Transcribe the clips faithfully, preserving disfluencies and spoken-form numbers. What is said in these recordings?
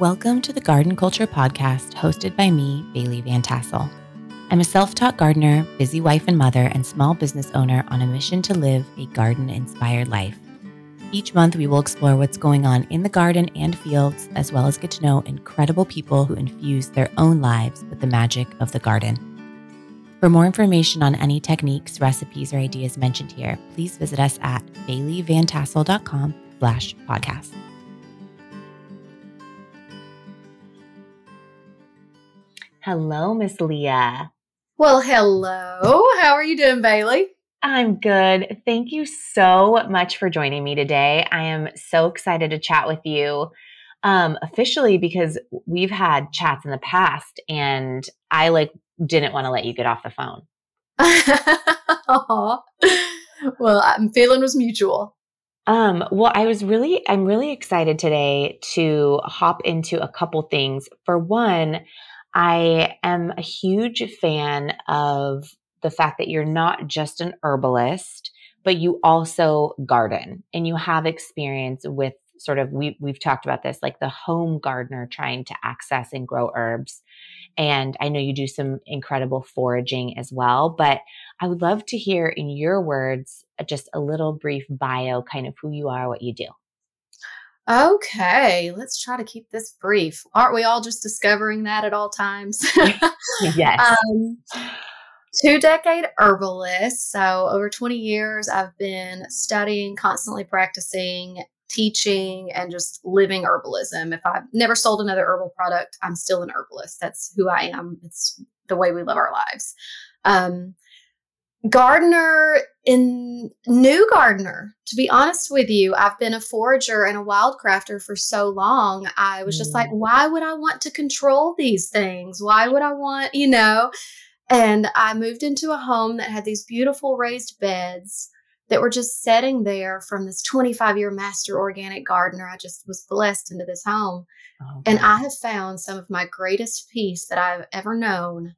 Welcome to the Garden Culture Podcast, hosted by me, Bailey Van Tassel. I'm a self-taught gardener, busy wife and mother, and small business owner on a mission to live a garden-inspired life. Each month, we will explore what's going on in the garden and fields, as well as get to know incredible people who infuse their own lives with the magic of the garden. For more information on any techniques, recipes, or ideas mentioned here, please visit us at baileyvantassel.com slash podcast. Hello, Miss Leah. Well, hello. How are you doing, Bailey? I'm good. Thank you so much for joining me today. I am so excited to chat with you um, officially because we've had chats in the past and I like didn't want to let you get off the phone. Well, I'm feeling it was mutual. Um, well, I was really, I'm really excited today to hop into a couple things. For one, I am a huge fan of the fact that you're not just an herbalist, but you also garden and you have experience with sort of, we, we've talked about this, like the home gardener trying to access and grow herbs. And I know you do some incredible foraging as well, but I would love to hear in your words, just a little brief bio, kind of who you are, what you do. Okay, let's try to keep this brief. Aren't we all just discovering that at all times? Yes. Um, two-decade herbalist. So over twenty years, I've been studying, constantly practicing, teaching, and just living herbalism. If I've never sold another herbal product, I'm still an herbalist. That's who I am. It's the way we live our lives. Um, Gardener in new gardener, to be honest with you, I've been a forager and a wildcrafter for so long. I was just like, why would I want to control these things? Why would I want, you know? And I moved into a home that had these beautiful raised beds that were just sitting there from this twenty-five year master organic gardener. I just was blessed into this home. Oh, and I have found some of my greatest peace that I've ever known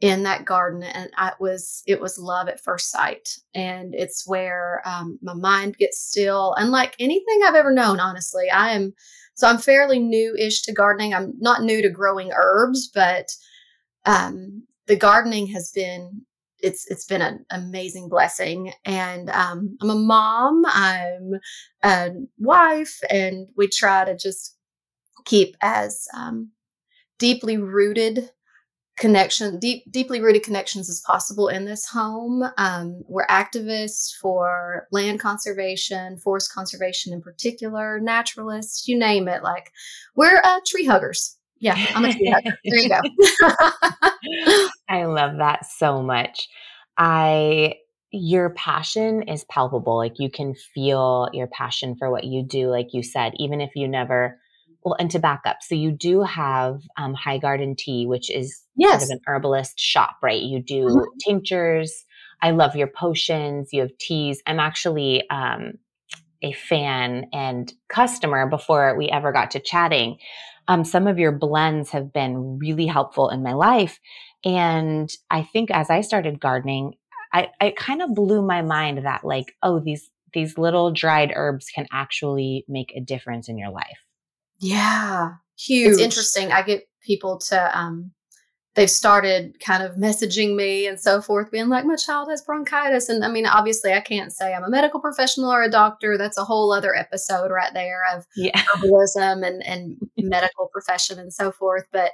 in that garden. And I was, it was love at first sight. And it's where um, my mind gets still, unlike anything I've ever known, honestly. I am, so I'm fairly new-ish to gardening. I'm not new to growing herbs, but um, the gardening has been, it's, it's been an amazing blessing. And um, I'm a mom, I'm a wife, and we try to just keep as um, deeply rooted connection, deep, deeply rooted connections as possible in this home. Um, we're activists for land conservation, forest conservation in particular, naturalists, you name it. Like we're uh, tree huggers. Yeah, I'm a tree hugger. There you go. I love that so much. I, your passion is palpable. Like you can feel your passion for what you do. Like you said, even if you never Well, and to back up, so you do have um, High Garden Tea, which is yes. sort of an herbalist shop, right? You do mm-hmm. tinctures. I love your potions. You have teas. I'm actually um, a fan and customer before we ever got to chatting. Um, some of your blends have been really helpful in my life. And I think as I started gardening, I, it kind of blew my mind that like, oh, these these little dried herbs can actually make a difference in your life. Yeah. Huge. It's interesting. I get people to, um, they've started kind of messaging me and so forth, being like, my child has bronchitis. And I mean, obviously I can't say I'm a medical professional or a doctor. That's a whole other episode right there of yeah. herbalism and, and medical profession and so forth. But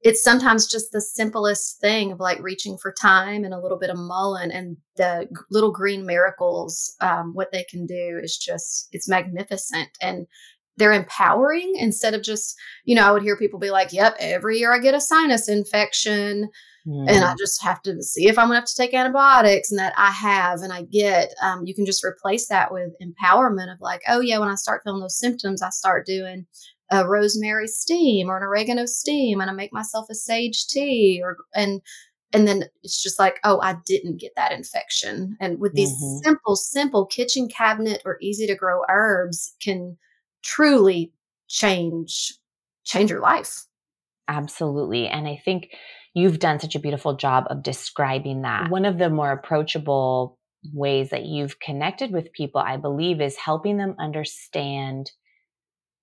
it's sometimes just the simplest thing of like reaching for thyme and a little bit of mullein and the little green miracles. Um, what they can do is just, it's magnificent. And they're empowering instead of just, you know, I would hear people be like, yep, every year I get a sinus infection mm. and I just have to see if I'm going to have to take antibiotics, and that I have, and I get, um, you can just replace that with empowerment of like, oh yeah, when I start feeling those symptoms, I start doing a rosemary steam or an oregano steam and I make myself a sage tea or, and, and then it's just like, oh, I didn't get that infection. And with these mm-hmm. simple, simple kitchen cabinet or easy to grow herbs can truly change, change your life. Absolutely. And I think you've done such a beautiful job of describing that. One of the more approachable ways that you've connected with people, I believe, is helping them understand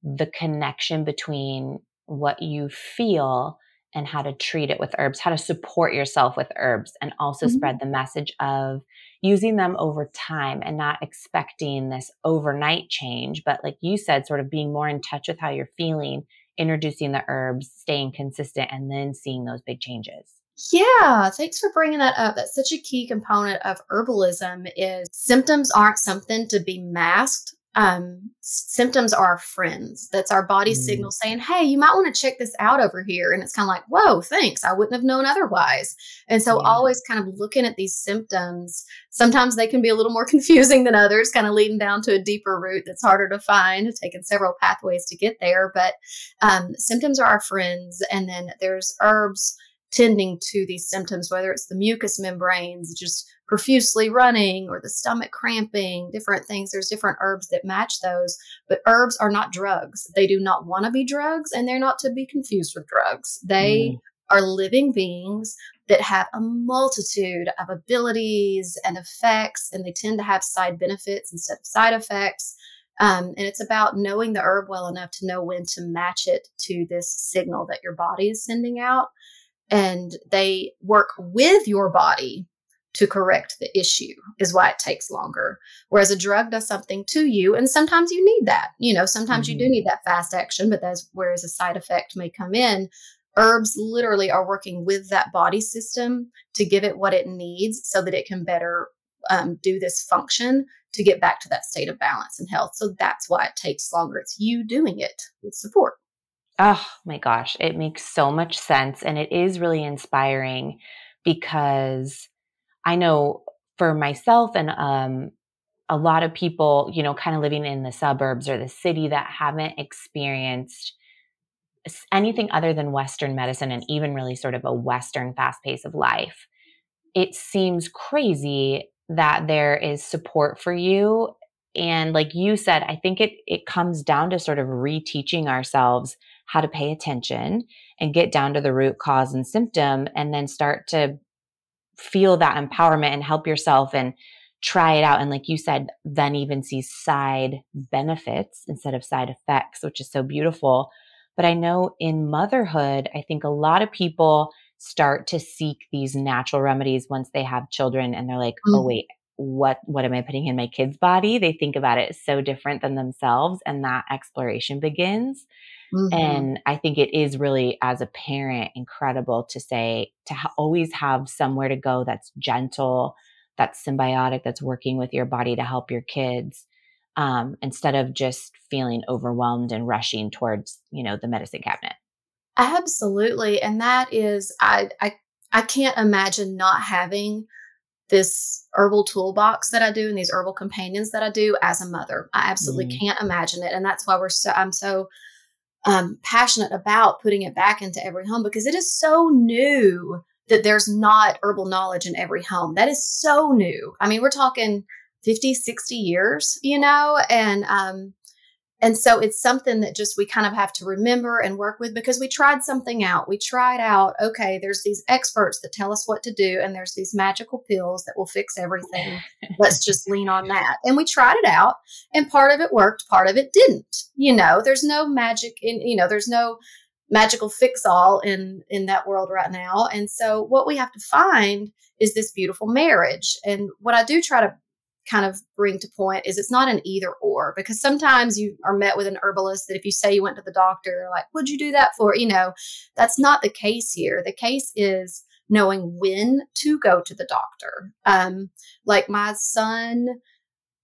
the connection between what you feel and how to treat it with herbs, how to support yourself with herbs, and also mm-hmm. spread the message of using them over time and not expecting this overnight change. But like you said, sort of being more in touch with how you're feeling, introducing the herbs, staying consistent, and then seeing those big changes. Yeah, thanks for bringing that up. That's such a key component of herbalism is symptoms aren't something to be masked. Um, symptoms are friends. That's our body mm. signal saying, hey, you might want to check this out over here. And it's kind of like, whoa, thanks. I wouldn't have known otherwise. And so yeah. always kind of looking at these symptoms, sometimes they can be a little more confusing than others, kind of leading down to a deeper root that's harder to find. It's taken several pathways to get there, but um, symptoms are our friends. And then there's herbs tending to these symptoms, whether it's the mucous membranes just profusely running or the stomach cramping, different things. There's different herbs that match those, but herbs are not drugs. They do not want to be drugs, and they're not to be confused with drugs. They mm. are living beings that have a multitude of abilities and effects, and they tend to have side benefits instead of side effects. Um, and it's about knowing the herb well enough to know when to match it to this signal that your body is sending out. And they work with your body to correct the issue is why it takes longer. Whereas a drug does something to you. And sometimes you need that, you know, sometimes mm-hmm. you do need that fast action, but that's whereas a side effect may come in. Herbs literally are working with that body system to give it what it needs so that it can better um, do this function to get back to that state of balance and health. So that's why it takes longer. It's you doing it with support. Oh my gosh, it makes so much sense. And it is really inspiring because I know for myself and um, a lot of people, you know, kind of living in the suburbs or the city that haven't experienced anything other than Western medicine and even really sort of a Western fast pace of life, it seems crazy that there is support for you. And like you said, I think it it comes down to sort of reteaching ourselves how to pay attention and get down to the root cause and symptom, and then start to feel that empowerment and help yourself and try it out. And like you said, then even see side benefits instead of side effects, which is so beautiful. But I know in motherhood, I think a lot of people start to seek these natural remedies once they have children and they're like, mm-hmm. oh, wait, what, what am I putting in my kid's body? They think about it so different than themselves, and that exploration begins. Mm-hmm. And I think it is really, as a parent, incredible to say, to ha- always have somewhere to go that's gentle, that's symbiotic, that's working with your body to help your kids, um, instead of just feeling overwhelmed and rushing towards, you know, the medicine cabinet. Absolutely. And that is, I, I, I can't imagine not having this herbal toolbox that I do and these herbal companions that I do as a mother. I absolutely mm-hmm. can't imagine it. And that's why we're so, I'm so, um, passionate about putting it back into every home, because it is so new that there's not herbal knowledge in every home. That is so new. I mean, we're talking fifty, sixty years, you know, and, um, and so it's something that just, we kind of have to remember and work with, because we tried something out. We tried out, okay, there's these experts that tell us what to do, and there's these magical pills that will fix everything. Let's just lean on that. And we tried it out, and part of it worked, part of it didn't. You know, there's no magic in, you know, there's no magical fix-all in, in that world right now. And so what we have to find is this beautiful marriage. And what I do try to kind of bring to point is it's not an either or, because sometimes you are met with an herbalist that if you say you went to the doctor, like, what'd you do that for? You know, that's not the case here. The case is knowing when to go to the doctor. Um, like my son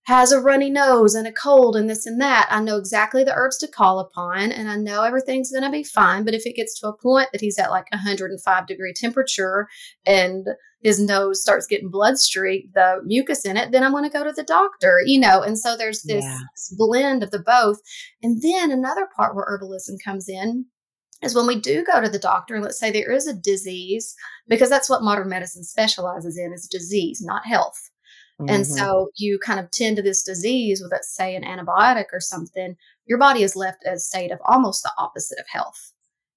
has a runny nose and a cold and this and that. I know exactly the herbs to call upon, and I know everything's going to be fine. But if it gets to a point that he's at like one hundred five degree temperature and his nose starts getting blood streaked, the mucus in it, then I'm going to go to the doctor, you know? And so there's this yeah. blend of the both. And then another part where herbalism comes in is when we do go to the doctor, and let's say there is a disease, because that's what modern medicine specializes in, is disease, not health. And mm-hmm. so you kind of tend to this disease with, let's say, an antibiotic or something, your body is left in a state of almost the opposite of health.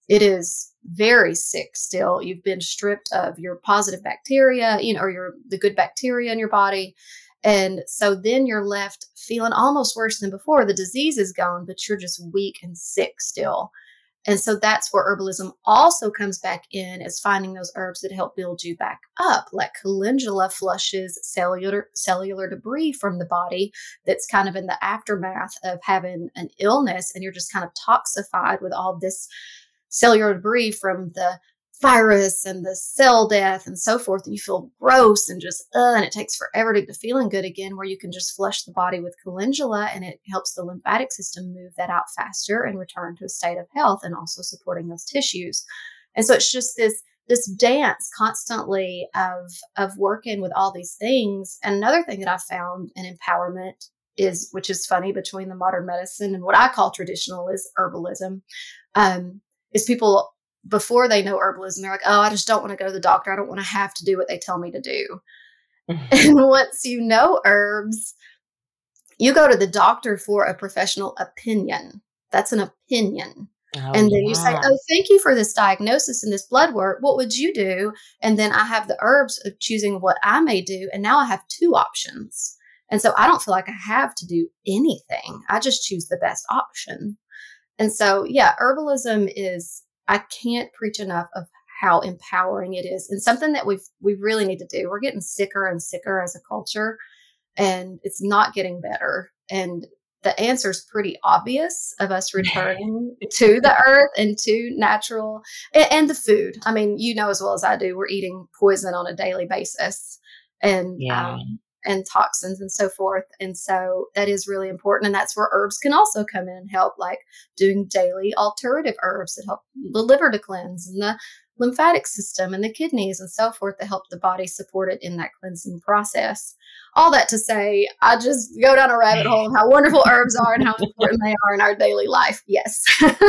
It is very sick still. You've been stripped of your positive bacteria, you know, or your the good bacteria in your body. And so then you're left feeling almost worse than before. The disease is gone, but you're just weak and sick still. And so that's where herbalism also comes back in, as finding those herbs that help build you back up. Like calendula flushes cellular cellular debris from the body that's kind of in the aftermath of having an illness, and you're just kind of toxified with all this cellular debris from the virus and the cell death and so forth, and you feel gross and just, uh, and it takes forever to get to feeling good again, where you can just flush the body with calendula, and it helps the lymphatic system move that out faster and return to a state of health, and also supporting those tissues. And so it's just this this dance constantly of, of working with all these things. And another thing that I found in empowerment is, which is funny, between the modern medicine and what I call traditional is herbalism, um, is people, before they know herbalism, they're like, oh, I just don't want to go to the doctor. I don't want to have to do what they tell me to do. And once you know herbs, you go to the doctor for a professional opinion. That's an opinion. Oh, and then yeah. you say, oh, thank you for this diagnosis and this blood work. What would you do? And then I have the herbs of choosing what I may do. And now I have two options. And so I don't feel like I have to do anything. I just choose the best option. And so, yeah, herbalism is, I can't preach enough of how empowering it is, and something that we've, we really need to do. We're getting sicker and sicker as a culture, and it's not getting better. And the answer is pretty obvious of us returning to the earth and to natural and, and the food. I mean, you know, as well as I do, we're eating poison on a daily basis and, yeah. um, and toxins and so forth. And so that is really important. And that's where herbs can also come in and help, like doing daily alternative herbs that help the liver to cleanse, and the lymphatic system, and the kidneys and so forth, that help the body support it in that cleansing process. All that to say, I just go down a rabbit hole of how wonderful herbs are and how important they are in our daily life. Yes.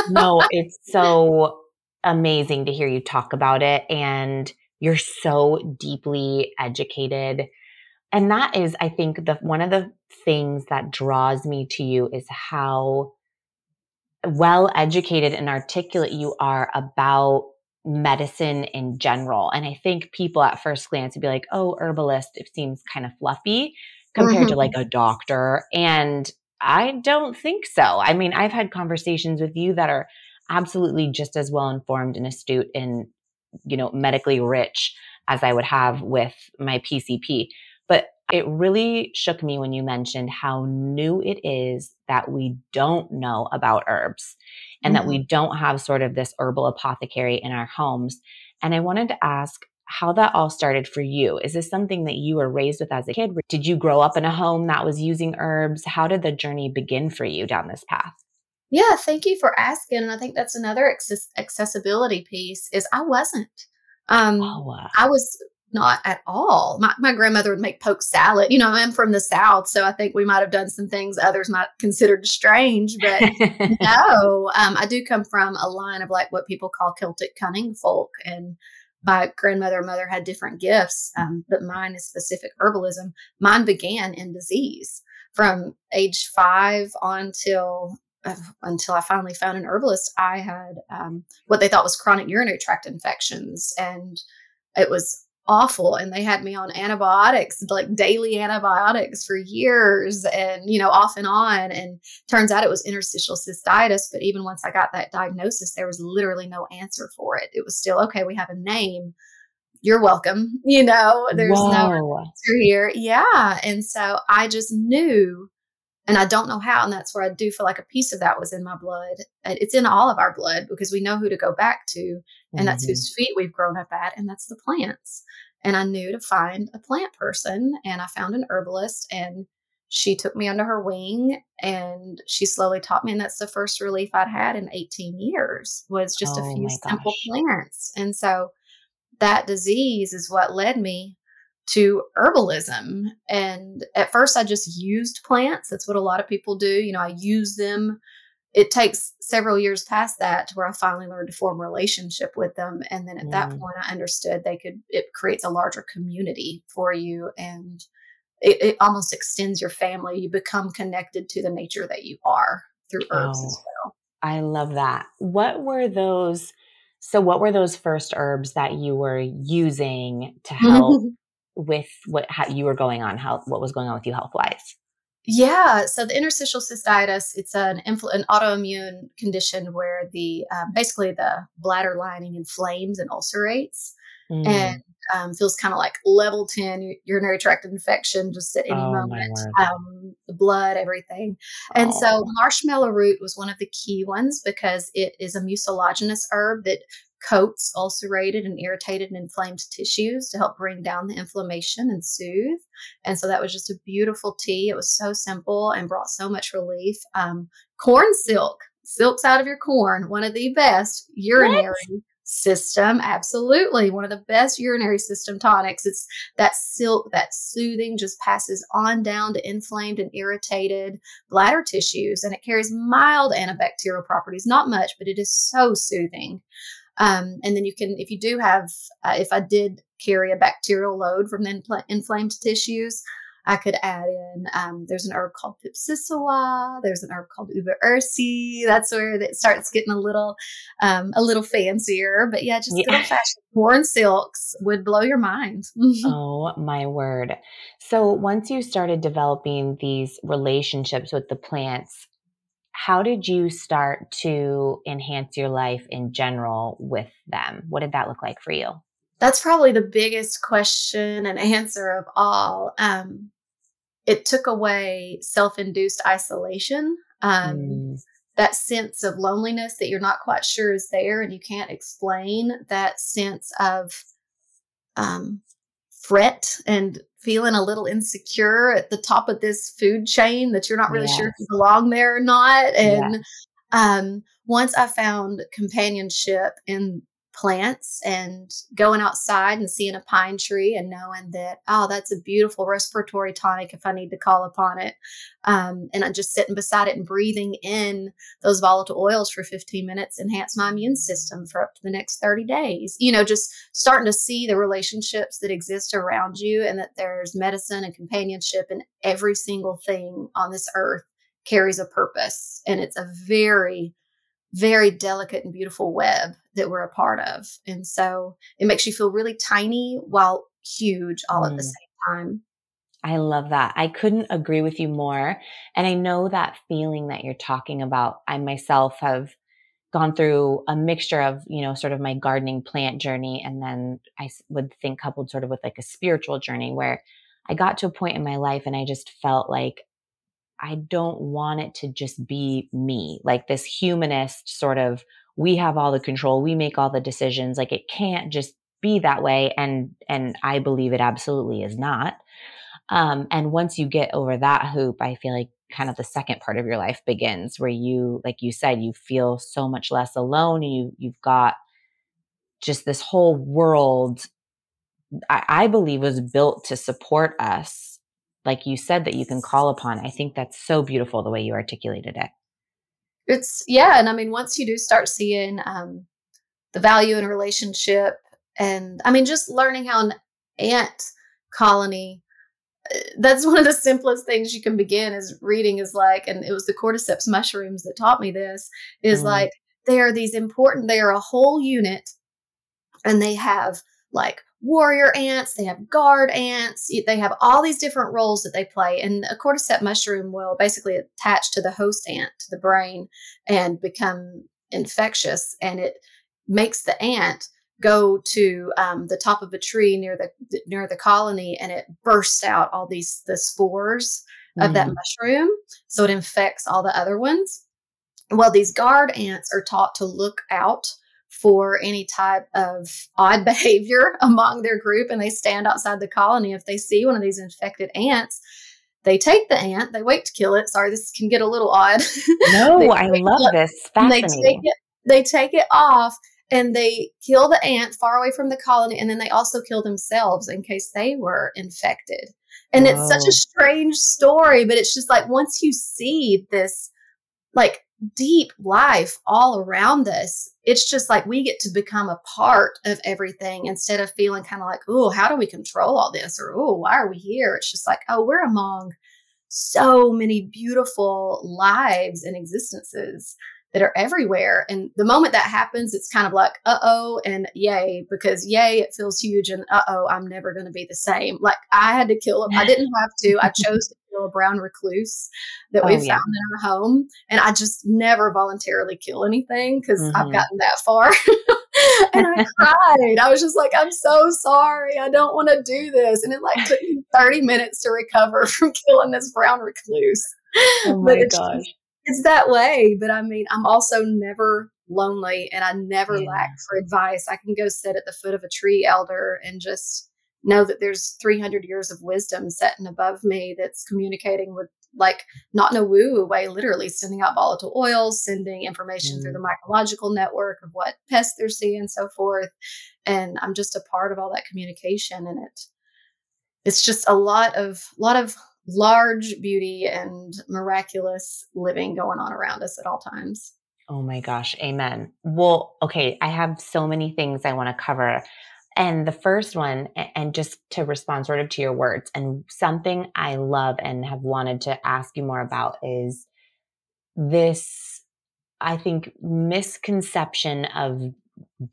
No, it's so amazing to hear you talk about it. And you're so deeply educated. And that is, I think, the one of the things that draws me to you is how well educated and articulate you are about medicine in general. And I think people at first glance would be like, oh, herbalist, it seems kind of fluffy compared mm-hmm. to like a doctor. And I don't think so. I mean, I've had conversations with you that are absolutely just as well informed and astute and, you know, medically rich as I would have with my P C P. But it really shook me when you mentioned how new it is that we don't know about herbs and mm-hmm. that we don't have sort of this herbal apothecary in our homes. And I wanted to ask how that all started for you. Is this something that you were raised with as a kid? Did you grow up in a home that was using herbs? How did the journey begin for you down this path? Yeah, thank you for asking. And I think that's another access- accessibility piece is I wasn't. Um, oh, wow. I was... Not at all. My my grandmother would make poke salad. You know, I'm from the South, so I think we might have done some things others might consider strange, but no, um, I do come from a line of like what people call Celtic cunning folk. And my grandmother and mother had different gifts, um, but mine is specific herbalism. Mine began in disease from age five on till uh, until I finally found an herbalist. I had um, what they thought was chronic urinary tract infections, and it was awful. And they had me on antibiotics, like daily antibiotics for years and, you know, off and on. And turns out it was interstitial cystitis. But even once I got that diagnosis, there was literally no answer for it. It was still, okay, we have a name. You're welcome. You know, there's Whoa. no answer here. Yeah. And so I just knew, and I don't know how. And that's where I do feel like a piece of that was in my blood. It's in all of our blood because we know who to go back to. And that's mm-hmm. whose feet we've grown up at. And that's the plants. And I knew to find a plant person. And I found an herbalist. And she took me under her wing. And she slowly taught me. And that's the first relief I'd had in eighteen years was just oh, a few simple plants. And so that disease is what led me to herbalism. And at first, I just used plants. That's what a lot of people do. You know, I use them. It takes several years past that to where I finally learned to form a relationship with them. And then at mm. that point, I understood they could, it creates a larger community for you. And it, it almost extends your family. You become connected to the nature that you are through herbs oh, as well. I love that. What were those? So what were those first herbs that you were using to help with what how you were going on health? What was going on with you health wise? Yeah, so the interstitial cystitis, it's an, infl- an autoimmune condition where the um, basically the bladder lining inflames and ulcerates mm. and um, feels kind of like level ten urinary tract infection just at any oh, moment, um, the blood, everything. And oh. so marshmallow root was one of the key ones because it is a mucilaginous herb that coats ulcerated and irritated and inflamed tissues to help bring down the inflammation and soothe. And so that was just a beautiful tea. It was so simple and brought so much relief. Um, corn silk, silk's out of your corn, one of the best urinary what? system. Absolutely. One of the best urinary system tonics. It's that silk, that soothing just passes on down to inflamed and irritated bladder tissues. And it carries mild antibacterial properties, not much, but it is so soothing. Um, and then you can, if you do have, uh, if I did carry a bacterial load from the infl- inflamed tissues, I could add in, um, there's an herb called Pipsissewa. There's an herb called Uva Ursi. That's where it starts getting a little, um, a little fancier. But yeah, just yeah. good old-fashioned corn silks would blow your mind. Oh, my word. So once you started developing these relationships with the plants, how did you start to enhance your life in general with them? What did that look like for you? That's probably the biggest question and answer of all. Um, it took away self-induced isolation, um, mm. that sense of loneliness that you're not quite sure is there and you can't explain, that sense of um, fret and feeling a little insecure at the top of this food chain that you're not really yes. sure if you belong there or not. And yeah. um, once I found companionship in plants and going outside and seeing a pine tree and knowing that, oh, that's a beautiful respiratory tonic if I need to call upon it. Um, and I'm just sitting beside it and breathing in those volatile oils for fifteen minutes, enhance my immune system for up to the next thirty days. You know, just starting to see the relationships that exist around you and that there's medicine and companionship and every single thing on this earth carries a purpose. And it's a very, very delicate and beautiful web that we're a part of. And so it makes you feel really tiny while huge all mm. at the same time. I love that. I couldn't agree with you more. And I know that feeling that you're talking about. I myself have gone through a mixture of, you know, sort of my gardening plant journey. And then I would think coupled sort of with like a spiritual journey where I got to a point in my life and I just felt like I don't want it to just be me, like this humanist sort of, we have all the control, we make all the decisions. Like it can't just be that way. And, and I believe it absolutely is not. Um, and once you get over that hoop, I feel like kind of the second part of your life begins where you, like you said, you feel so much less alone and you, you've got just this whole world I, I believe was built to support us. Like you said, that you can call upon. I think that's so beautiful the way you articulated it. It's, yeah. And I mean, once you do start seeing um, the value in a relationship and I mean, just learning how an ant colony, that's one of the simplest things you can begin is reading is like, and it was the cordyceps mushrooms that taught me this, is mm. like, they are these important, they are a whole unit and they have like warrior ants, they have guard ants, they have all these different roles that they play. And a cordyceps mushroom will basically attach to the host ant, to the brain, and become infectious. And it makes the ant go to um, the top of a tree near the near the colony, and it bursts out all these the spores mm-hmm. of that mushroom. So it infects all the other ones. Well, these guard ants are taught to look out for any type of odd behavior among their group. And they stand outside the colony. If they see one of these infected ants, they take the ant, they wait to kill it. Sorry, this can get a little odd. No, I love this. Fascinating. They take it, they take it off and they kill the ant far away from the colony. And then they also kill themselves in case they were infected. And Whoa. It's such a strange story, but it's just like, once you see this, like, deep life all around us, it's just like we get to become a part of everything instead of feeling kind of like, oh, how do we control all this? Or, oh, why are we here? It's just like, oh, we're among so many beautiful lives and existences that are everywhere. And the moment that happens, it's kind of like, uh-oh and yay, because yay, it feels huge. And uh-oh, I'm never going to be the same. Like I had to kill him. I didn't have to. I chose to kill a brown recluse that we oh, yeah. found in our home. And I just never voluntarily kill anything because mm-hmm. I've gotten that far. And I cried. I was just like, I'm so sorry. I don't want to do this. And it like took me thirty minutes to recover from killing this brown recluse. Oh my it's, gosh. It's that way. But I mean, I'm also never lonely and I never yeah. lack for advice. I can go sit at the foot of a tree elder and just know that there's three hundred years of wisdom sitting above me that's communicating with, like, not in a woo way, literally sending out volatile oils, sending information mm. through the mycological network of what pests they're seeing and so forth. And I'm just a part of all that communication. And it, it's just a lot of, lot of large beauty and miraculous living going on around us at all times. Oh my gosh. Amen. Well, okay. I have so many things I want to cover. And the first one, and just to respond sort of to your words, and something I love and have wanted to ask you more about is this, I think, misconception of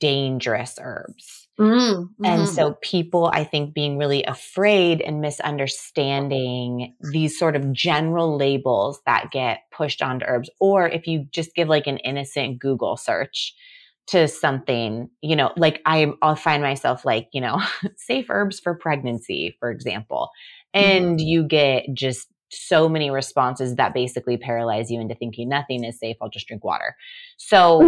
dangerous herbs. Mm-hmm. And so people, I think, being really afraid and misunderstanding these sort of general labels that get pushed onto herbs, or if you just give like an innocent Google search to something, you know, like I, I'll find myself like, you know, safe herbs for pregnancy, for example. And mm. you get just so many responses that basically paralyze you into thinking nothing is safe. I'll just drink water. So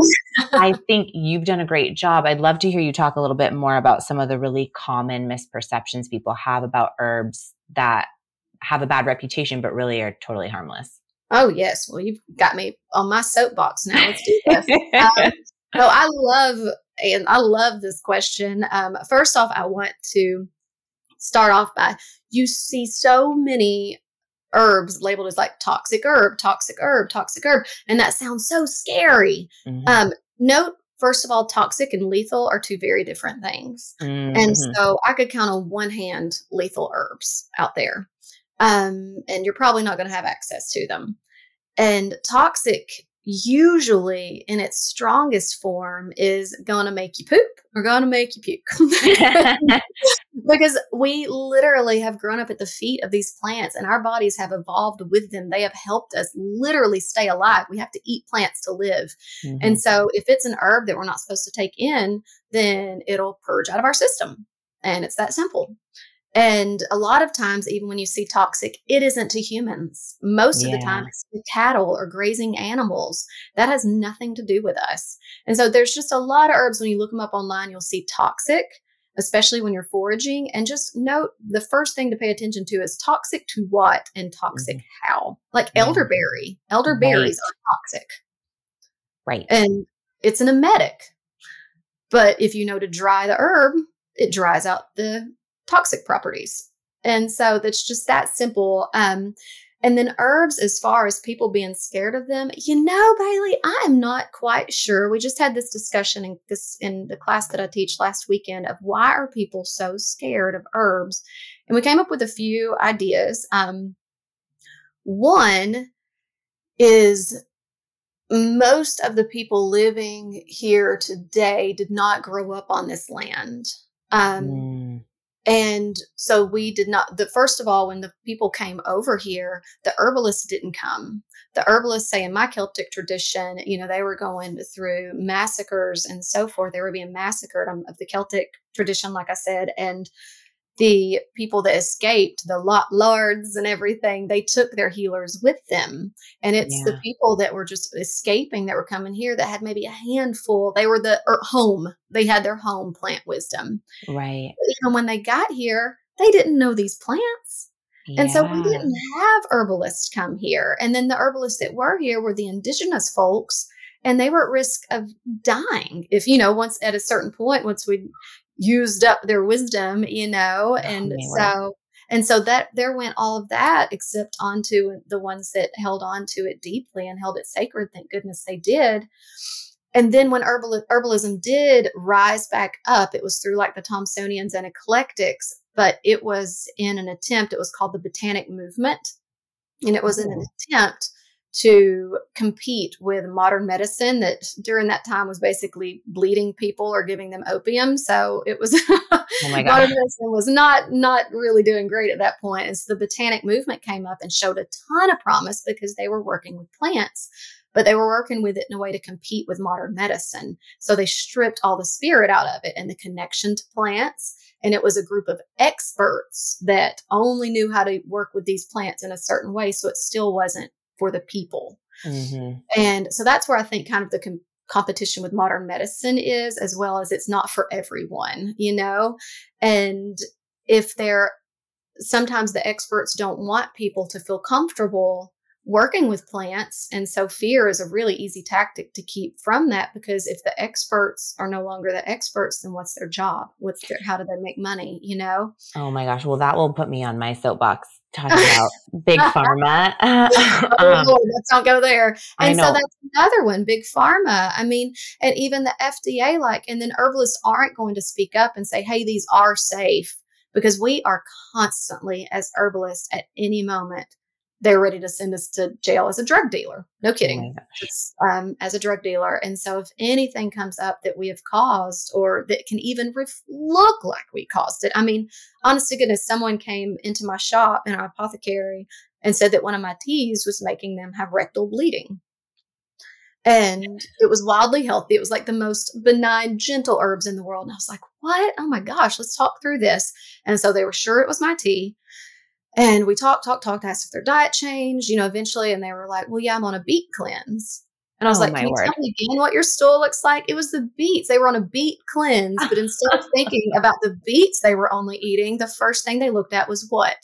I think you've done a great job. I'd love to hear you talk a little bit more about some of the really common misperceptions people have about herbs that have a bad reputation, but really are totally harmless. Oh, yes. Well, you've got me on my soapbox now. Let's do this. Um, So I love, and I love this question. Um, first off, I want to start off by, you see so many herbs labeled as like toxic herb, toxic herb, toxic herb. And that sounds so scary. Mm-hmm. Um, note, first of all, toxic and lethal are two very different things. Mm-hmm. And so I could count on one hand lethal herbs out there. Um, and you're probably not going to have access to them. And toxic, usually in its strongest form, is going to make you poop or going to make you puke. Because we literally have grown up at the feet of these plants and our bodies have evolved with them. They have helped us literally stay alive. We have to eat plants to live. Mm-hmm. And so if it's an herb that we're not supposed to take in, then it'll purge out of our system. And it's that simple. And a lot of times, even when you see toxic, it isn't to humans. Most yeah. of the time, it's to cattle or grazing animals. That has nothing to do with us. And so there's just a lot of herbs. When you look them up online, you'll see toxic, especially when you're foraging. And just note, the first thing to pay attention to is toxic to what and toxic mm-hmm. how. Like yeah. elderberry. Elderberries right. are toxic. Right. And it's an emetic. But if you know to dry the herb, it dries out the toxic properties. And so that's just that simple. Um, and then herbs, as far as people being scared of them, you know, Bailey, I am not quite sure. We just had this discussion in this, in the class that I teach last weekend, of why are people so scared of herbs? And we came up with a few ideas. Um, one is, most of the people living here today did not grow up on this land. Um, mm. And so we did not, the first of all, when the people came over here, the herbalists didn't come. The herbalists, say in my Celtic tradition, you know, they were going through massacres and so forth. They were being massacred of the Celtic tradition, like I said. And the people that escaped, the lot lords and everything, they took their healers with them. And it's yeah. the people that were just escaping that were coming here that had maybe a handful. They were the or home. They had their home plant wisdom. Right. And when they got here, they didn't know these plants. Yeah. And so we didn't have herbalists come here. And then the herbalists that were here were the indigenous folks. And they were at risk of dying. If, you know, once at a certain point, once we used up their wisdom, you know, and oh, so, and so that there went all of that, except onto the ones that held on to it deeply and held it sacred. Thank goodness they did. And then when herbal, herbalism did rise back up, it was through like the Thomsonians and eclectics, but it was in an attempt, it was called the botanic movement. And it was in an attempt to compete with modern medicine that during that time was basically bleeding people or giving them opium. So it was oh my God. Modern medicine was not not really doing great at that point. And so the botanic movement came up and showed a ton of promise because they were working with plants, but they were working with it in a way to compete with modern medicine. So they stripped all the spirit out of it and the connection to plants. And it was a group of experts that only knew how to work with these plants in a certain way. So it still wasn't for the people. Mm-hmm. And so that's where I think kind of the com- competition with modern medicine is, as well as it's not for everyone, you know? And if they're, sometimes the experts don't want people to feel comfortable working with plants. And so fear is a really easy tactic to keep from that, because if the experts are no longer the experts, then what's their job? What's their, how do they make money? You know? Oh my gosh. Well, that will put me on my soapbox talking about big pharma. Oh, Lord, let's not go there. And so that's another one, big pharma. I mean, and even the F D A, like, and then herbalists aren't going to speak up and say, hey, these are safe, because we are constantly as herbalists at any moment, they're ready to send us to jail as a drug dealer. No kidding. Oh um, as a drug dealer. And so if anything comes up that we have caused, or that can even ref- look like we caused it. I mean, honest to goodness, someone came into my shop and our apothecary and said that one of my teas was making them have rectal bleeding. And it was wildly healthy. It was like the most benign, gentle herbs in the world. And I was like, what? Oh my gosh, let's talk through this. And so they were sure it was my tea. And we talked, talked, talked, asked if their diet changed, you know, eventually. And they were like, well, yeah, I'm on a beet cleanse. And I was oh, like, can you word. tell me again what your stool looks like? It was the beets. They were on a beet cleanse. But instead of thinking about the beets they were only eating, the first thing they looked at was what?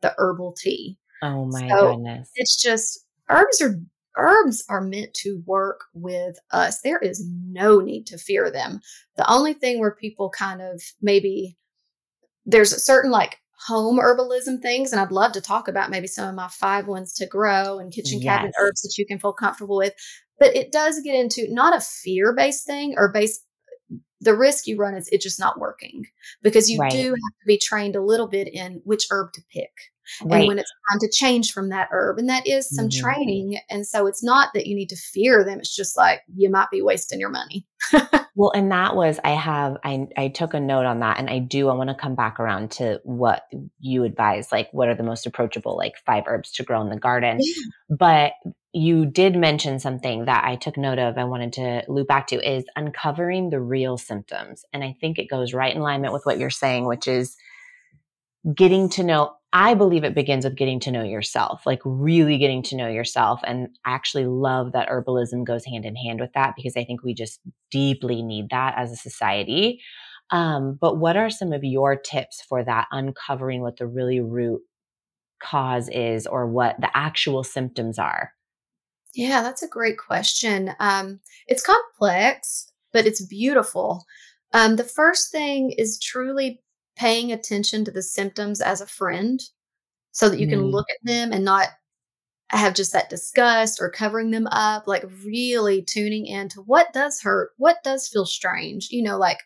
The herbal tea. Oh, my so goodness. It's just herbs are herbs are meant to work with us. There is no need to fear them. The only thing where people kind of maybe there's a certain like home herbalism things. And I'd love to talk about maybe some of my five ones to grow and kitchen yes. cabinet herbs that you can feel comfortable with. But it does get into not a fear-based thing or based. The risk you run is it's just not working, because you right. do have to be trained a little bit in which herb to pick right. and when it's time to change from that herb. And that is some mm-hmm. training. And so it's not that you need to fear them. It's just like, you might be wasting your money. Well, and that was, I have, I, I took a note on that, and I do, I want to come back around to what you advise, like what are the most approachable, like five herbs to grow in the garden. Yeah. But you did mention something that I took note of, I wanted to loop back to, is uncovering the real symptoms. And I think it goes right in alignment with what you're saying, which is getting to know, I believe it begins with getting to know yourself, like really getting to know yourself. And I actually love that herbalism goes hand in hand with that, because I think we just deeply need that as a society. Um, but what are some of your tips for that, uncovering what the really root cause is, or what the actual symptoms are? Yeah, that's a great question. Um, it's complex, but it's beautiful. Um, the first thing is truly paying attention to the symptoms as a friend, so that you mm. can look at them and not have just that disgust or covering them up, like really tuning into what does hurt, what does feel strange, you know, like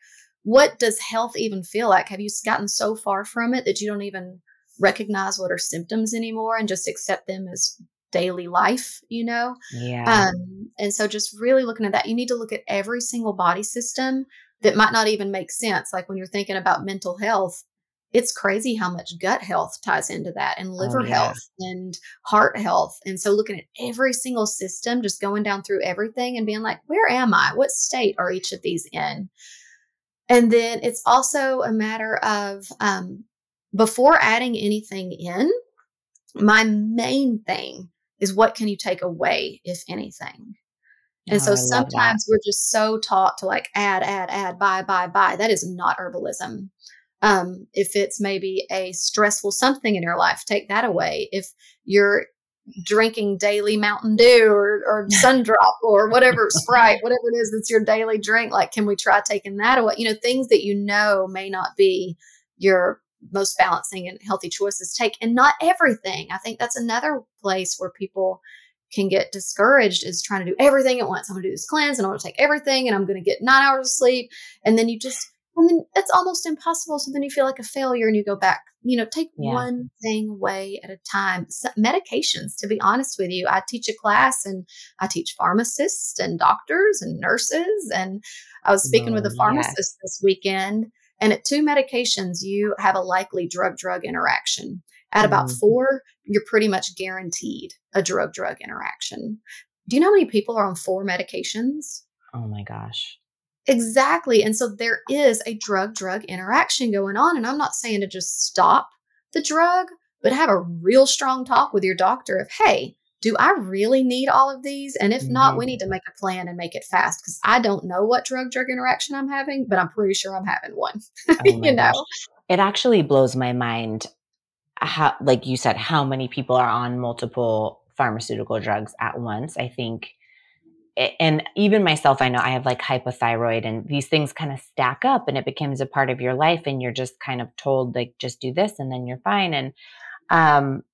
what does health even feel like? Have you gotten so far from it that you don't even recognize what are symptoms anymore and just accept them as daily life, you know? Yeah. Um, and so just really looking at that, you need to look at every single body system that might not even make sense. Like when you're thinking about mental health, it's crazy how much gut health ties into that, and liver oh, yeah. health and heart health. And so looking at every single system, just going down through everything and being like, where am I? What state are each of these in? And then it's also a matter of, um, before adding anything in, my main thing is what can you take away, if anything? And oh, so sometimes we're just so taught to like add, add, add, buy, buy, buy. That is not herbalism. Um, if it's maybe a stressful something in your life, take that away. If you're drinking daily Mountain Dew or, or Sundrop or whatever, Sprite, whatever it is that's your daily drink, like, can we try taking that away? You know, things that you know may not be your most balancing and healthy choices, take, and not everything. I think that's another place where people can get discouraged, is trying to do everything at once. I'm going to do this cleanse and I'm going to take everything and I'm going to get nine hours of sleep. And then you just, And then it's almost impossible. So then you feel like a failure and you go back, you know, take yeah. one thing away at a time. So medications, to be honest with you, I teach a class and I teach pharmacists and doctors and nurses. And I was speaking oh, with a pharmacist yes. this weekend, and at two medications, you have a likely drug-drug interaction. At about mm-hmm. four, you're pretty much guaranteed a drug-drug interaction. Do you know how many people are on four medications? Oh my gosh. Exactly. And so there is a drug-drug interaction going on. And I'm not saying to just stop the drug, but have a real strong talk with your doctor of, hey, do I really need all of these? And if not, we need to make a plan and make it fast, because I don't know what drug-drug interaction I'm having, but I'm pretty sure I'm having one. Oh you know? Gosh. It actually blows my mind how, like you said, how many people are on multiple pharmaceutical drugs at once. I think, and even myself, I know I have like hypothyroid, and these things kind of stack up and it becomes a part of your life, and you're just kind of told, like, just do this and then you're fine. And, um,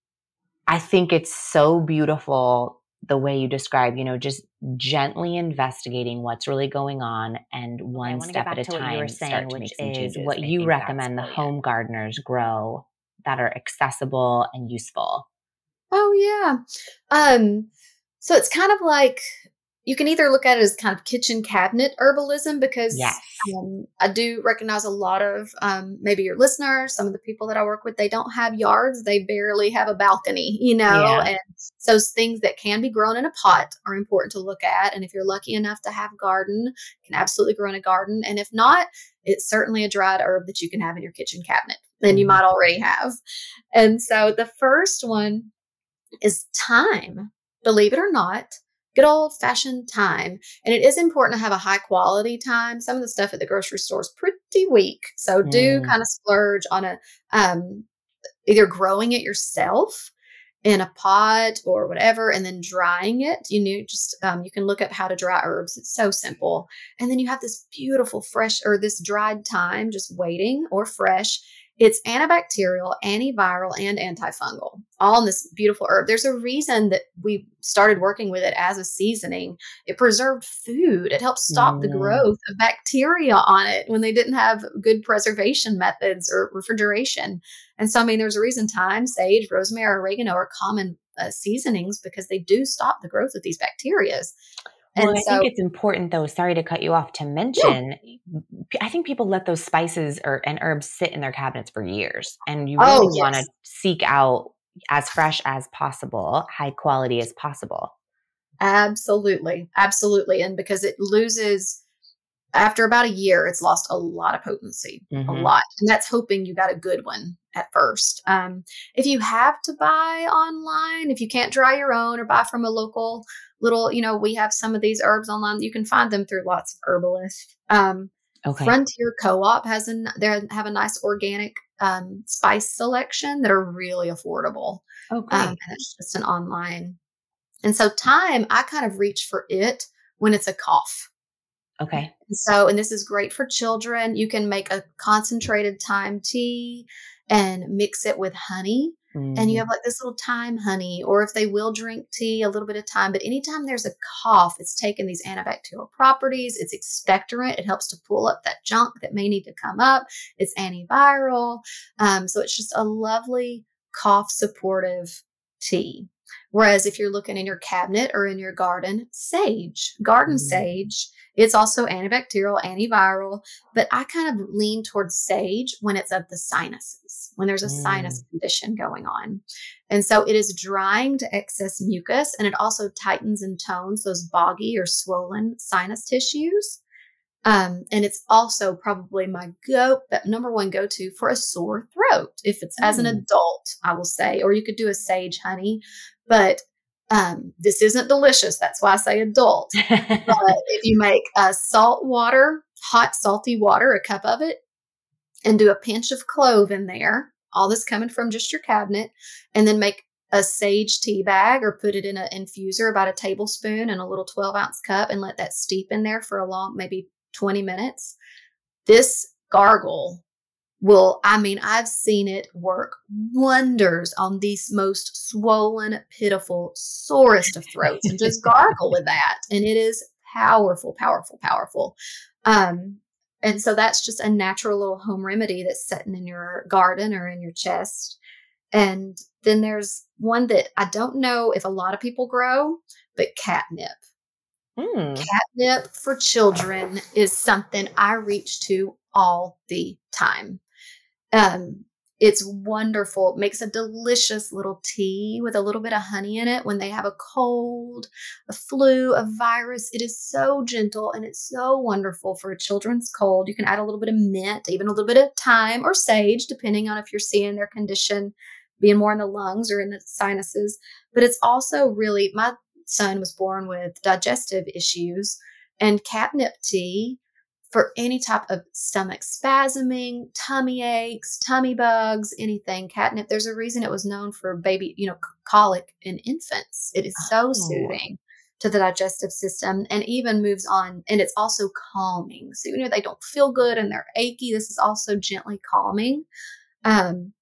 I think it's so beautiful the way you describe, you know, just gently investigating what's really going on, and one step at a time start to make some changes. What you recommend the home gardeners grow that are accessible and useful. Oh yeah. Um, so it's kind of like, you can either look at it as kind of kitchen cabinet herbalism, because yes. um, I do recognize a lot of um, maybe your listeners, some of the people that I work with, they don't have yards. They barely have a balcony, you know, yeah. and those things that can be grown in a pot are important to look at. And if you're lucky enough to have a garden, you can absolutely grow in a garden. And if not, it's certainly a dried herb that you can have in your kitchen cabinet, and mm-hmm. you might already have. And so the first one is thyme, believe it or not. Good old fashioned thyme. And it is important to have a high quality thyme. Some of the stuff at the grocery store is pretty weak. So mm. do kind of splurge on a, um, either growing it yourself in a pot or whatever, and then drying it. You know, just, um, you can look up how to dry herbs. It's so simple. And then you have this beautiful fresh, or this dried thyme just waiting, or fresh. It's antibacterial, antiviral, and antifungal, all in this beautiful herb. There's a reason that we started working with it as a seasoning. It preserved food. It helped stop mm. the growth of bacteria on it when they didn't have good preservation methods or refrigeration. And so, I mean, there's a reason thyme, sage, rosemary, oregano are common uh, seasonings, because they do stop the growth of these bacteria. Well, and I so, think it's important, though, sorry to cut you off, to mention, yeah. I think people let those spices or and herbs sit in their cabinets for years, and you really oh, yes. want to seek out as fresh as possible, high quality as possible. Absolutely. Absolutely. And because it loses, after about a year, it's lost a lot of potency, mm-hmm. a lot. And that's hoping you got a good one at first. Um, if you have to buy online, if you can't dry your own or buy from a local little, you know, we have some of these herbs online. You can find them through lots of herbalists. Um, okay. Frontier Co-op has an, they have a nice organic um, spice selection that are really affordable. Okay. Um, and it's just an online. And so thyme, I kind of reach for it when it's a cough. Okay. And so, and this is great for children. You can make a concentrated thyme tea and mix it with honey. Mm-hmm. And you have like this little thyme honey, or if they will drink tea, a little bit of thyme. But anytime there's a cough, it's taking these antibacterial properties. It's expectorant. It helps to pull up that junk that may need to come up. It's antiviral. Um, so it's just a lovely cough supportive tea. Whereas if you're looking in your cabinet or in your garden, sage, garden mm. sage, it's also antibacterial, antiviral, but I kind of lean towards sage when it's of the sinuses, when there's a mm. sinus condition going on. And so it is drying to excess mucus, and it also tightens and tones those boggy or swollen sinus tissues. Um, and it's also probably my go, but number one go-to for a sore throat. If it's mm. as an adult, I will say, or you could do a sage honey, but um, this isn't delicious. That's why I say adult. But if you make uh, salt water, hot salty water, a cup of it, and do a pinch of clove in there, all this coming from just your cabinet, and then make a sage tea bag or put it in an infuser, about a tablespoon in a little twelve ounce cup, and let that steep in there for a long, maybe twenty minutes. This gargle will, I mean, I've seen it work wonders on these most swollen, pitiful, sorest of throats, and just gargle with that. And it is powerful, powerful, powerful. Um, And so that's just a natural little home remedy that's sitting in your garden or in your chest. And then there's one that I don't know if a lot of people grow, but catnip. Mm. Catnip for children is something I reach to all the time. Um, it's wonderful. It makes a delicious little tea with a little bit of honey in it when they have a cold, a flu, a virus. It is so gentle and it's so wonderful for a children's cold. You can add a little bit of mint, even a little bit of thyme or sage, depending on if you're seeing their condition being more in the lungs or in the sinuses. But it's also really, my son was born with digestive issues, and catnip tea for any type of stomach spasming, tummy aches, tummy bugs, anything catnip. There's a reason it was known for baby, you know, colic in infants. It is so oh. soothing to the digestive system, and even moves on. And it's also calming. So, you know, they don't feel good and they're achy. This is also gently calming. Um,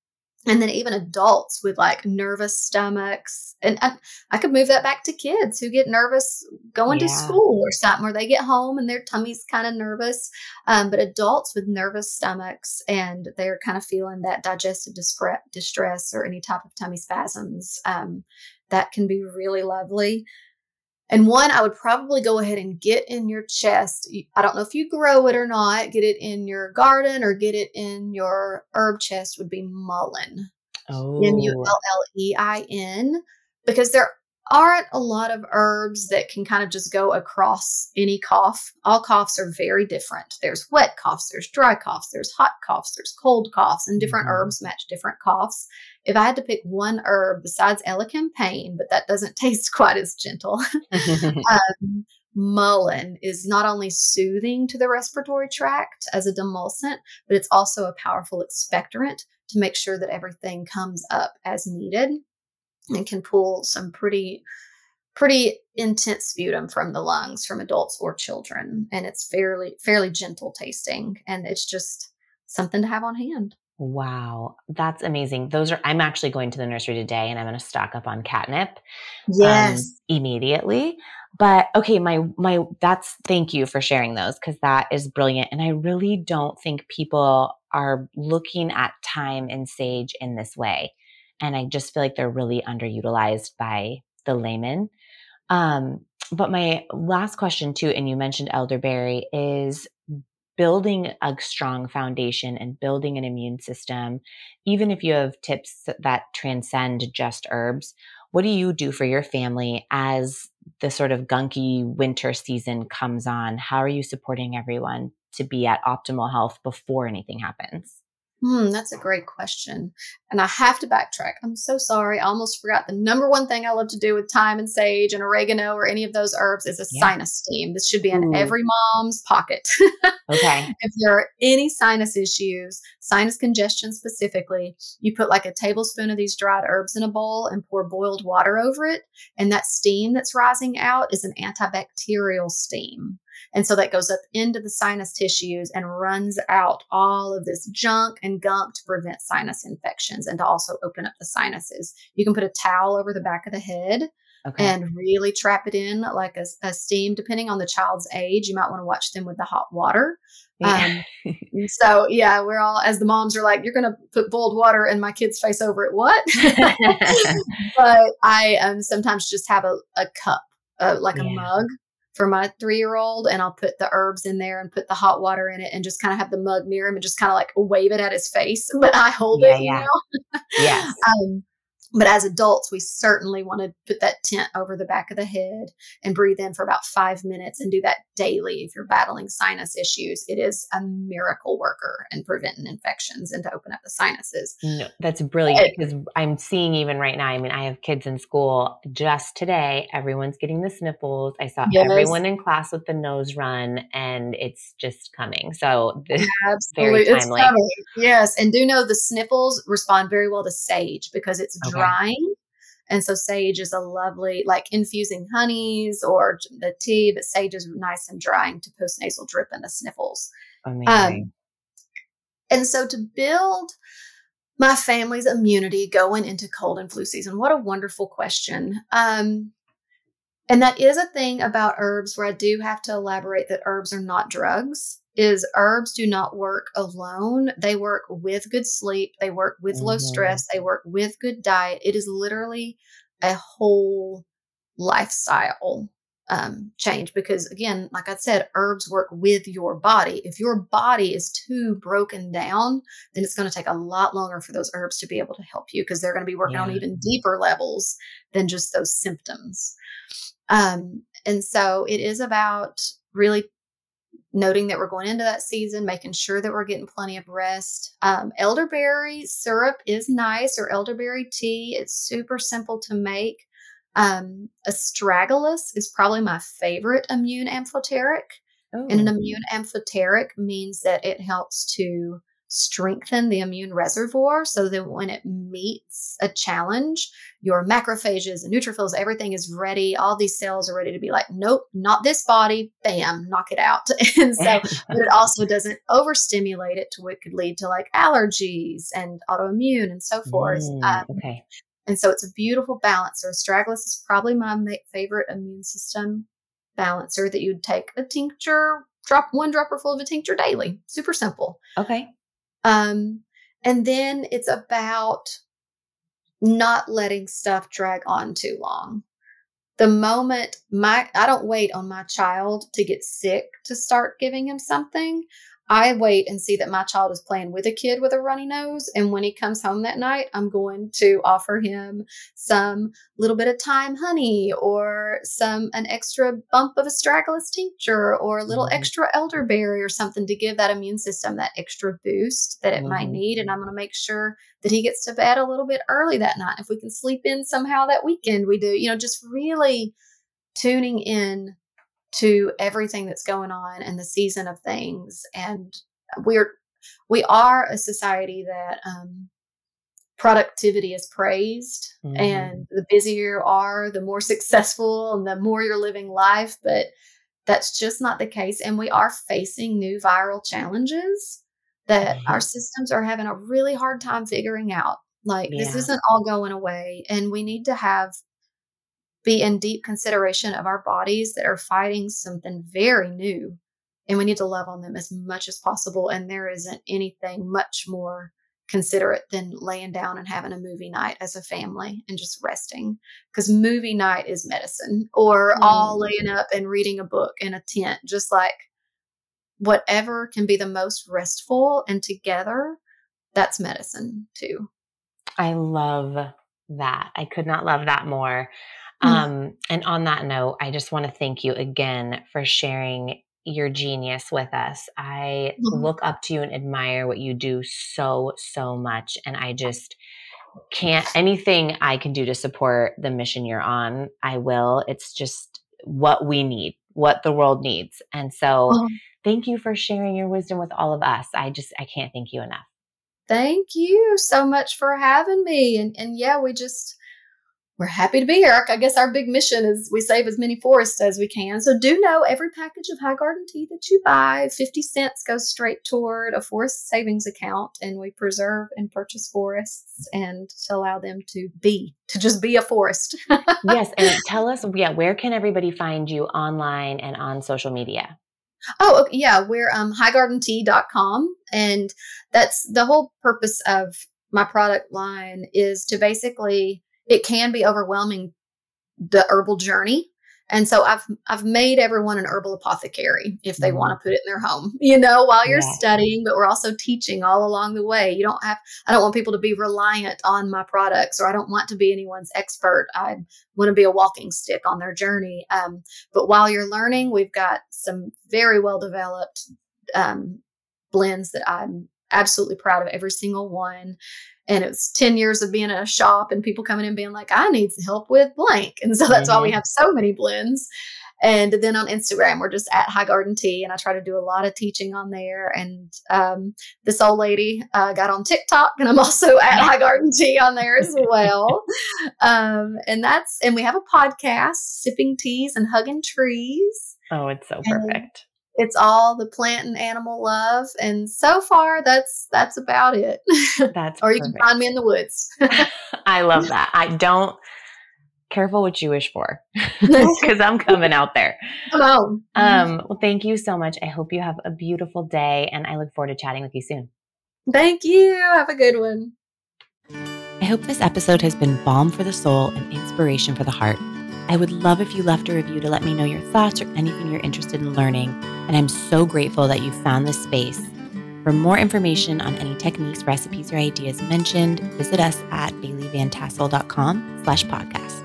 and then even adults with like nervous stomachs. And I, I could move that back to kids who get nervous going yeah. to school or something, or they get home and their tummy's kind of nervous. Um, but adults with nervous stomachs and they're kind of feeling that digestive dispre- distress or any type of tummy spasms, um, that can be really lovely. And one I would probably go ahead and get in your chest. I don't know if you grow it or not. Get it in your garden or get it in your herb chest would be mullein. Oh. M U L L E I N. Because there aren't a lot of herbs that can kind of just go across any cough. All coughs are very different. There's wet coughs, there's dry coughs, there's hot coughs, there's cold coughs, and different mm-hmm. herbs match different coughs. If I had to pick one herb besides elecampane, but that doesn't taste quite as gentle, um, mullein is not only soothing to the respiratory tract as a demulcent, but it's also a powerful expectorant to make sure that everything comes up as needed, and can pull some pretty, pretty intense sputum from the lungs from adults or children. And it's fairly, fairly gentle tasting. And it's just something to have on hand. Wow. That's amazing. Those are, I'm actually going to the nursery today and I'm going to stock up on catnip. Yes. Um, immediately. But okay. My, my, that's, thank you for sharing those. Cause that is brilliant. And I really don't think people are looking at thyme and sage in this way. And I just feel like they're really underutilized by the layman. Um, but my last question too, and you mentioned elderberry, is building a strong foundation and building an immune system. Even if you have tips that transcend just herbs, what do you do for your family as the sort of gunky winter season comes on? How are you supporting everyone to be at optimal health before anything happens? Hmm, that's a great question. And I have to backtrack. I'm so sorry. I almost forgot. The number one thing I love to do with thyme and sage and oregano or any of those herbs is a yeah. sinus steam. This should be in Ooh. Every mom's pocket. Okay. If there are any sinus issues, sinus congestion specifically, you put like a tablespoon of these dried herbs in a bowl and pour boiled water over it. And that steam that's rising out is an antibacterial steam. And so that goes up into the sinus tissues and runs out all of this junk and gunk to prevent sinus infections and to also open up the sinuses. You can put a towel over the back of the head okay. and really trap it in like a, a steam. Depending on the child's age, you might want to watch them with the hot water. Yeah. Um, so yeah, we're all, as the moms are like, you're going to put boiled water in my kid's face over it. What? But I um, sometimes just have a, a cup, uh, like yeah. a mug. For my three-year-old, and I'll put the herbs in there and put the hot water in it and just kind of have the mug near him and just kind of like wave it at his face. But I hold yeah, it, yeah. you know? Yes. Um, but as adults, we certainly want to put that tent over the back of the head and breathe in for about five minutes and do that daily. If you're battling sinus issues, it is a miracle worker in preventing infections and to open up the sinuses. No, that's brilliant, because I'm seeing even right now, I mean, I have kids in school just today. Everyone's getting the sniffles. I saw yes. everyone in class with the nose run, and it's just coming. So this is very timely. It's coming. Yes. And do know the sniffles respond very well to sage because it's okay. dry. Drying. And so sage is a lovely, like infusing honeys or the tea, but sage is nice and drying to postnasal drip and the sniffles. Um, and so to build my family's immunity going into cold and flu season, what a wonderful question. Um, and that is a thing about herbs where I do have to elaborate that herbs are not drugs. is herbs do not work alone. They work with good sleep. They work with mm-hmm. low stress. They work with good diet. It is literally a whole lifestyle um, change because, again, like I said, herbs work with your body. If your body is too broken down, then it's going to take a lot longer for those herbs to be able to help you because they're going to be working yeah. on even deeper levels than just those symptoms. Um, and so it is about really noting that we're going into that season, making sure that we're getting plenty of rest. Um, elderberry syrup is nice, or elderberry tea. It's super simple to make. Um, astragalus is probably my favorite immune amphoteric. Oh. And an immune amphoteric means that it helps to strengthen the immune reservoir so that when it meets a challenge, your macrophages and neutrophils, everything is ready. All these cells are ready to be like, nope, not this body. Bam, knock it out. And so, but it also doesn't overstimulate it to what could lead to like allergies and autoimmune and so forth. Mm, um, okay. And so it's a beautiful balancer. Astragalus is probably my favorite immune system balancer that you'd take a tincture, drop one dropperful of a tincture daily. Super simple. Okay. Um, and then it's about not letting stuff drag on too long. The moment my, I don't wait on my child to get sick to start giving him something. I wait and see that my child is playing with a kid with a runny nose. And when he comes home that night, I'm going to offer him some little bit of thyme honey or some, an extra bump of astragalus tincture or a little mm-hmm. extra elderberry or something to give that immune system that extra boost that it mm-hmm. might need. And I'm going to make sure that he gets to bed a little bit early that night. If we can sleep in somehow that weekend, we do, you know, just really tuning in to everything that's going on and the season of things. And we're, we are a society that um, productivity is praised mm-hmm. and the busier you are, the more successful and the more you're living life, but that's just not the case. And we are facing new viral challenges that mm-hmm. our systems are having a really hard time figuring out. Like yeah. this isn't all going away, and we need to have be in deep consideration of our bodies that are fighting something very new. And we need to love on them as much as possible. And there isn't anything much more considerate than laying down and having a movie night as a family and just resting. Because movie night is medicine, or mm. all laying up and reading a book in a tent, just like whatever can be the most restful and together, that's medicine too. I love that. I could not love that more. Um, and on that note, I just want to thank you again for sharing your genius with us. I mm-hmm. look up to you and admire what you do so, so much. And I just can't, anything I can do to support the mission you're on, I will. It's just what we need, what the world needs. And so oh. thank you for sharing your wisdom with all of us. I just, I can't thank you enough. Thank you so much for having me. And, and yeah, we just... we're happy to be here. I guess our big mission is we save as many forests as we can. So do know every package of High Garden Tea that you buy, fifty cents goes straight toward a forest savings account, and we preserve and purchase forests and to allow them to be, to just be a forest. Yes. And tell us, yeah, where can everybody find you online and on social media? Oh, okay, yeah. We're um, high garden tea dot com. And that's the whole purpose of my product line is to basically... it can be overwhelming, the herbal journey. And so I've, I've made everyone an herbal apothecary if they mm-hmm. want to put it in their home, you know, while you're yeah. studying, but we're also teaching all along the way. You don't have, I don't want people to be reliant on my products, or I don't want to be anyone's expert. I want to be a walking stick on their journey. Um, but while you're learning, we've got some very well-developed um, blends that I'm absolutely proud of, every single one. And it was ten years of being in a shop and people coming in being like, I need help with blank. And so that's mm-hmm. why we have so many blends. And then on Instagram, we're just at High Garden Tea. And I try to do a lot of teaching on there. And um, this old lady uh, got on TikTok, and I'm also at High Garden Tea on there as well. um, and that's, and we have a podcast, Sipping Teas and Hugging Trees. Oh, it's so perfect. And it's all the plant and animal love. And so far, that's that's about it. That's Or you perfect. Can find me in the woods. I love that. I don't careful what you wish for, because I'm coming out there. Hello. Um, well, thank you so much. I hope you have a beautiful day, and I look forward to chatting with you soon. Thank you. Have a good one. I hope this episode has been balm for the soul and inspiration for the heart. I would love if you left a review to let me know your thoughts or anything you're interested in learning, and I'm so grateful that you found this space. For more information on any techniques, recipes, or ideas mentioned, visit us at baileyvantassel.com slash podcast.